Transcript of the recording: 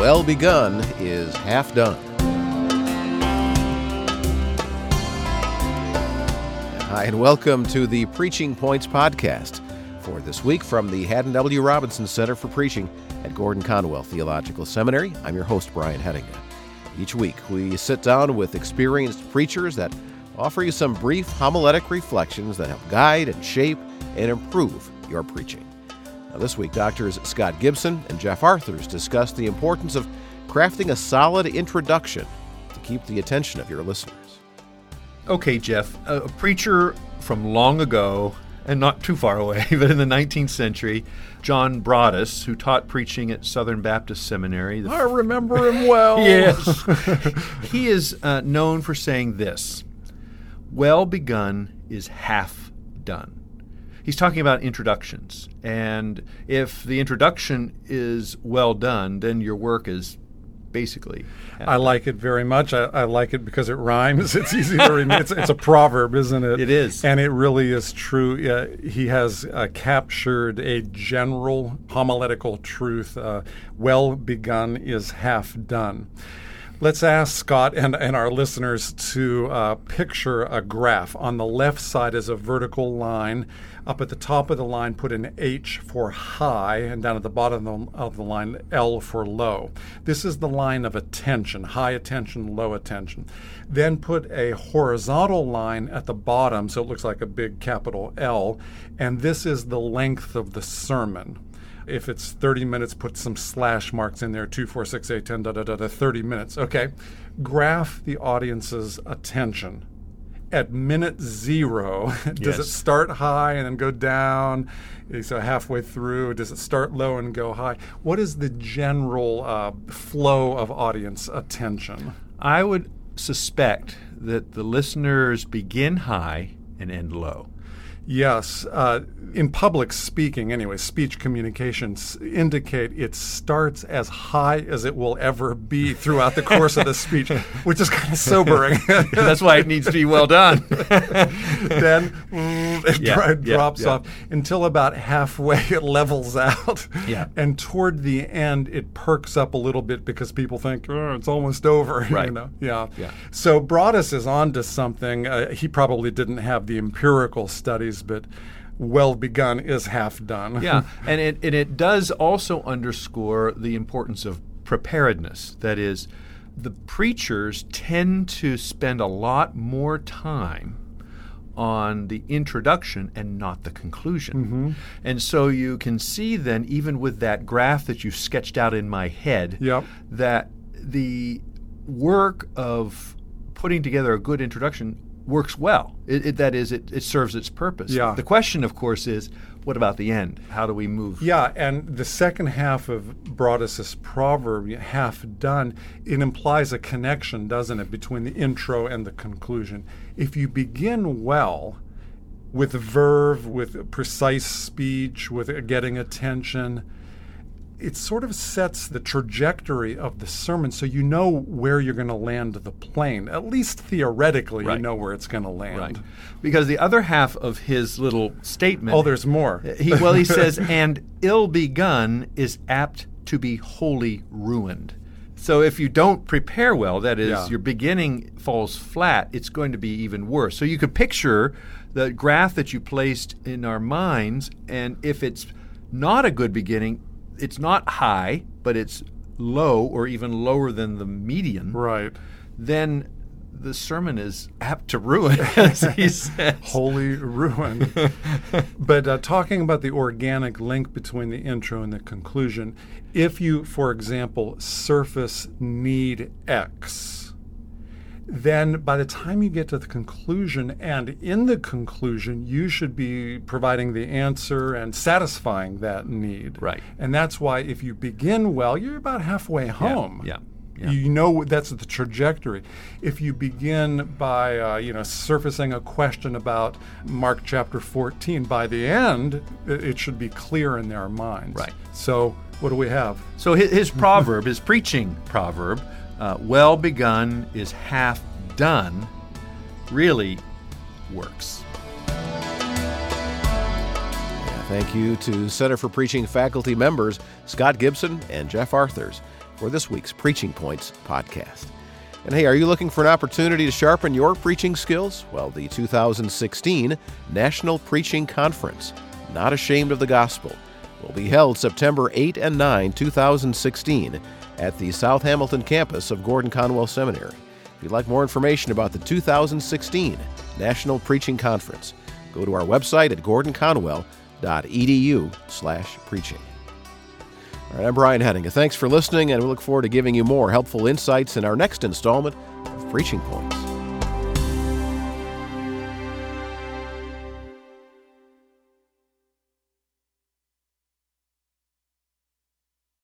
well begun is half done. Hi, and welcome to the Preaching Points podcast for this week from the Haddon W. Robinson Center for Preaching at Gordon-Conwell Theological Seminary. I'm your host, Brian Hedinger. Each week, we sit down with experienced preachers that offer you some brief homiletic reflections that help guide and shape and improve your preaching. Now, this week, Doctors Scott Gibson and Jeff Arthurs discuss the importance of crafting a solid introduction to keep the attention of your listeners. Okay, Jeff, a preacher from long ago, and not too far away, but in the 19th century, John Broadus, who taught preaching at Southern Baptist Seminary. I remember him well. Yes. He is known for saying this: well begun is half done. He's talking about introductions. And if the introduction is well done, then your work is basically. I like it very much. I like it because it rhymes. It's easy to remember. It's a proverb, isn't it? It is. And it really is true. He has captured a general homiletical truth. Well begun is half done. Let's ask Scott and our listeners to picture a graph. On the left side is a vertical line. Up at the top of the line, put an H for high, and down at the bottom of the line, L for low. This is the line of attention, high attention, low attention. Then put a horizontal line at the bottom, so it looks like a big capital L, and this is the length of the sermon. If it's 30 minutes, put some slash marks in there, 2, 4, 6, 8, 10, 30 minutes. Okay, graph the audience's attention. At minute zero, does it start high and then go down? So halfway through, does it start low and go high? What is the general flow of audience attention? I would suspect that the listeners begin high and end low. Yes. In public speaking, anyway, speech communications indicate it starts as high as it will ever be throughout the course of the speech, which is kind of sobering. That's why it needs to be well done. Then it drops off until about halfway it levels out. Yeah. And toward the end, it perks up a little bit because people think, it's almost over. Right. You know? Yeah. So Broadus is onto something. He probably didn't have the empirical studies, but well begun is half done. Yeah, and it does also underscore the importance of preparedness. That is, the preachers tend to spend a lot more time on the introduction and not the conclusion. Mm-hmm. And so you can see then, even with that graph that you sketched out in my head, that the work of putting together a good introduction works well. It serves its purpose. Yeah. The question, of course, is what about the end? How do we move? Yeah, and the second half of Broadus's proverb, half done, it implies a connection, doesn't it, between the intro and the conclusion. If you begin well, with verve, with precise speech, with getting attention, it sort of sets the trajectory of the sermon so you know where you're going to land the plane. At least theoretically, you know where it's going to land. Right. Because the other half of his little statement... Oh, there's more. He says, and ill begun is apt to be wholly ruined. So if you don't prepare well, that is, your beginning falls flat, it's going to be even worse. So you could picture the graph that you placed in our minds, and if it's not a good beginning... It's not high, but it's low or even lower than the median. Right. Then the sermon is apt to ruin, as he says. Holy ruin. But talking about the organic link between the intro and the conclusion, if you, for example, surface need X, then by the time you get to the conclusion, and in the conclusion, you should be providing the answer and satisfying that need. Right. And that's why if you begin well, you're about halfway home. Yeah. You know that's the trajectory. If you begin by surfacing a question about Mark chapter 14, by the end, it should be clear in their minds. Right. So what do we have? So his proverb, his preaching proverb, well begun is half done, really works. Yeah, Thank you to Center for Preaching faculty members Scott Gibson and Jeff Arthurs for this week's Preaching Points podcast. And hey, are you looking for an opportunity to sharpen your preaching skills? Well, the 2016 National Preaching Conference, Not Ashamed of the Gospel, will be held September 8 and 9, 2016 at the South Hamilton campus of Gordon-Conwell Seminary. If you'd like more information about the 2016 National Preaching Conference, go to our website at gordonconwell.edu/preaching. All right, I'm Brian Hedinger. Thanks for listening, and we look forward to giving you more helpful insights in our next installment of Preaching Points.